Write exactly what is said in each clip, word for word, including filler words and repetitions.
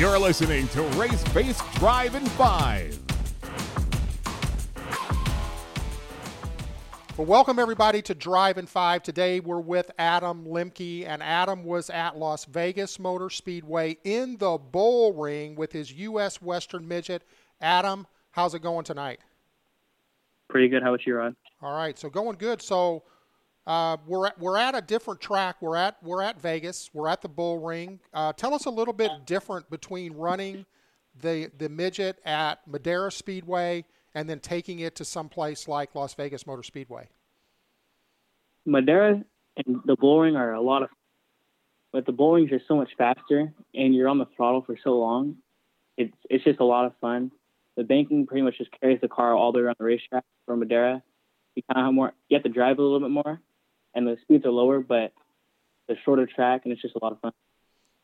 You're listening to Race Based Drive in five. Well, welcome everybody to Drive in five. Today we're with Adam Lemke, and Adam was at Las Vegas Motor Speedway in the bull ring with his U S Western Midget. Adam, how's it going tonight? Pretty good. How about you, Ron? All right, so going good. So uh, we're at, we're at a different track. We're at we're at Vegas. We're at the bull ring. Uh, tell us a little bit different between running the the midget at Madera Speedway and then taking it to some place like Las Vegas Motor Speedway? Madera and the bull ring are a lot of fun, but the bull rings are so much faster, and you're on the throttle for so long. It's it's just a lot of fun. The banking pretty much just carries the car all the way around the racetrack. For Madera, you kind of have more. You have to drive a little bit more, and the speeds are lower, but the shorter track, and it's just a lot of fun.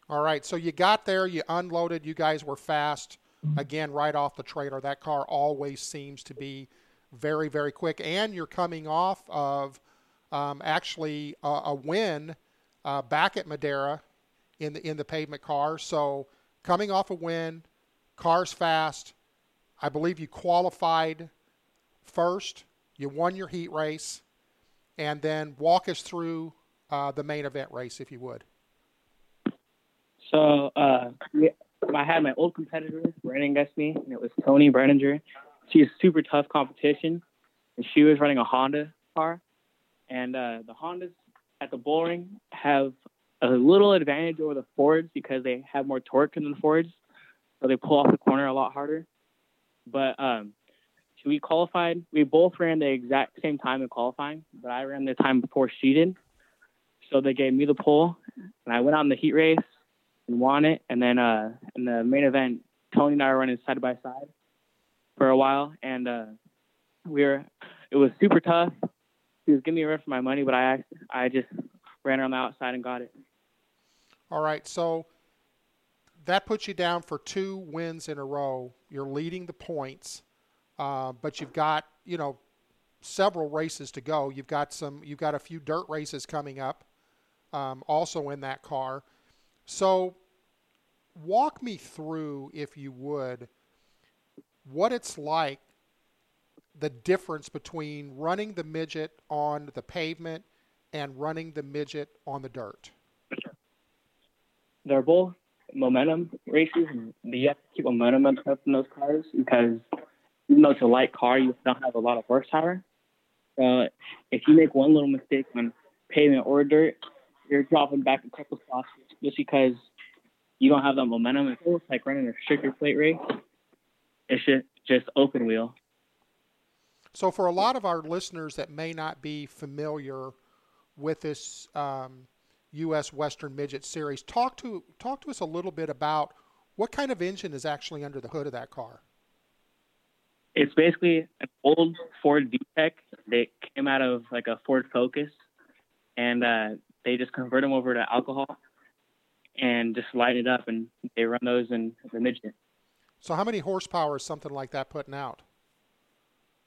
All right, so you got there, you unloaded, you guys were fast. Again, right off the trailer, that car always seems to be very, very quick. And you're coming off of um, actually a, a win uh, back at Madera in the in the pavement car. So coming off a win, car's fast. I believe you qualified first. You won your heat race, and then walk us through uh, the main event race, if you would. So. Uh, yeah. I had my old competitor running against me, and it was Tony Brenninger. She is super tough competition, and she was running a Honda car. And uh, the Hondas at the bull ring have a little advantage over the Fords because they have more torque than the Fords, so they pull off the corner a lot harder. But um, we qualified. We both ran the exact same time in qualifying, but I ran the time before she did. So they gave me the pole, and I went out in the heat race and won it. And then uh, in the main event, Tony and I were running side by side for a while, and uh, we were. It was super tough. He was giving me a run for my money, but I I just ran around the outside and got it. All right, so that puts you down for two wins in a row. You're leading the points, uh, but you've got you know several races to go. You've got some. You've got a few dirt races coming up, um, also in that car. So walk me through, if you would, what it's like, the difference between running the midget on the pavement and running the midget on the dirt. They're both momentum races. You have to keep momentum up in those cars because even though it's a light car, you don't have a lot of horsepower. So if you make one little mistake on pavement or dirt, you're dropping back a couple spots just because you don't have that momentum. It's almost like running a sugar plate race. It's just, just open wheel. So for a lot of our listeners that may not be familiar with this um, U S Western Midget series, talk to talk to us a little bit about what kind of engine is actually under the hood of that car. It's basically an old Ford V TEC that came out of like a Ford Focus, and uh, they just convert them over to alcohol and just light it up, and they run those in the midget. So how many horsepower is something like that putting out?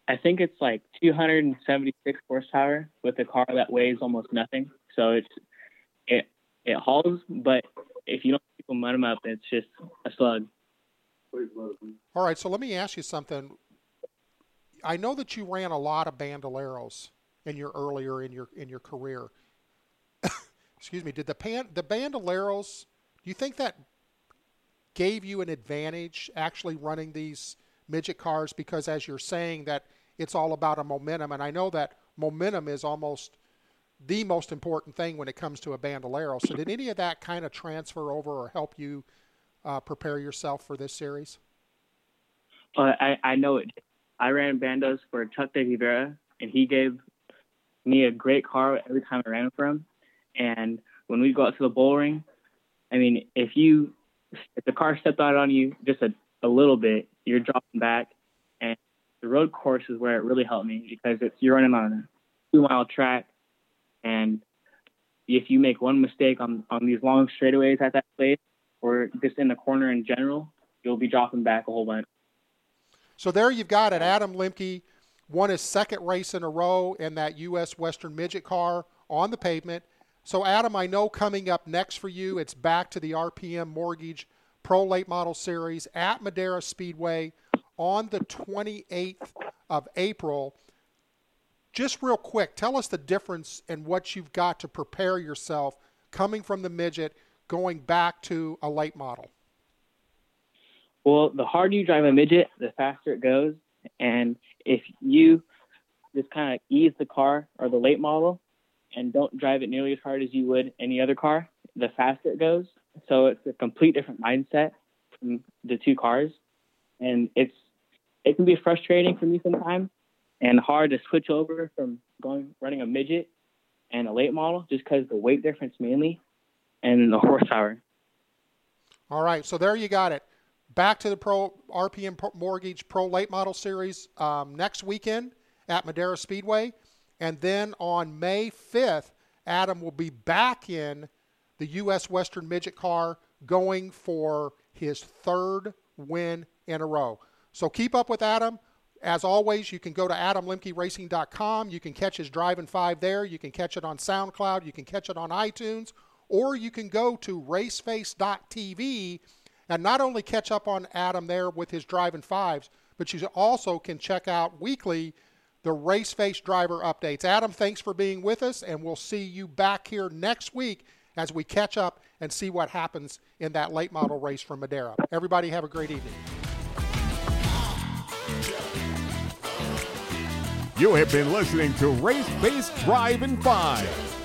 I think it's like two hundred seventy-six horsepower with a car that weighs almost nothing. So it's it it hauls, but if you don't keep them up, it's just a slug. All right, so let me ask you something. I know that you ran a lot of bandoleros in your earlier in your in your career. Excuse me, did the pan, the bandoleros, do you think that gave you an advantage actually running these midget cars? Because as you're saying that it's all about a momentum, and I know that momentum is almost the most important thing when it comes to a bandolero. So did any of that kind of transfer over or help you uh, prepare yourself for this series? Uh, I, I know it. I ran bandos for Chuck de Rivera, and he gave me a great car every time I ran for him. And when we go out to the bull ring, I mean, if you, if the car stepped out on you just a, a little bit, you're dropping back. And the road course is where it really helped me because it's, you're running on a two-mile track. And if you make one mistake on, on these long straightaways at that place or just in the corner in general, you'll be dropping back a whole bunch. So there you've got it. Adam Lemke won his second race in a row in that U S Western Midget car on the pavement. So, Adam, I know coming up next for you, it's back to the R P M Mortgage Pro Late Model Series at Madera Speedway on the twenty-eighth of April. Just real quick, tell us the difference in what you've got to prepare yourself coming from the midget, going back to a late model. Well, the harder you drive a midget, the faster it goes. And if you just kind of ease the car or the late model and don't drive it nearly as hard as you would any other car, the faster it goes. So it's a complete different mindset from the two cars. And it's it can be frustrating for me sometimes and hard to switch over from going running a midget and a late model just because the weight difference mainly and the horsepower. All right, so there you got it. Back to the Pro R P M Mortgage Pro Late Model Series um, next weekend at Madera Speedway. And then on May fifth, Adam will be back in the U S. Western Midget car going for his third win in a row. So keep up with Adam. As always, you can go to Adam Lemke Racing dot com. You can catch his Drive in five there. You can catch it on SoundCloud. You can catch it on iTunes. Or you can go to Race Face dot T V and not only catch up on Adam there with his Drive in fives, but you also can check out weekly the RaceFace driver updates. Adam, thanks for being with us, and we'll see you back here next week as we catch up and see what happens in that late model race from Madera. Everybody have a great evening. You have been listening to Race Based Drive in five.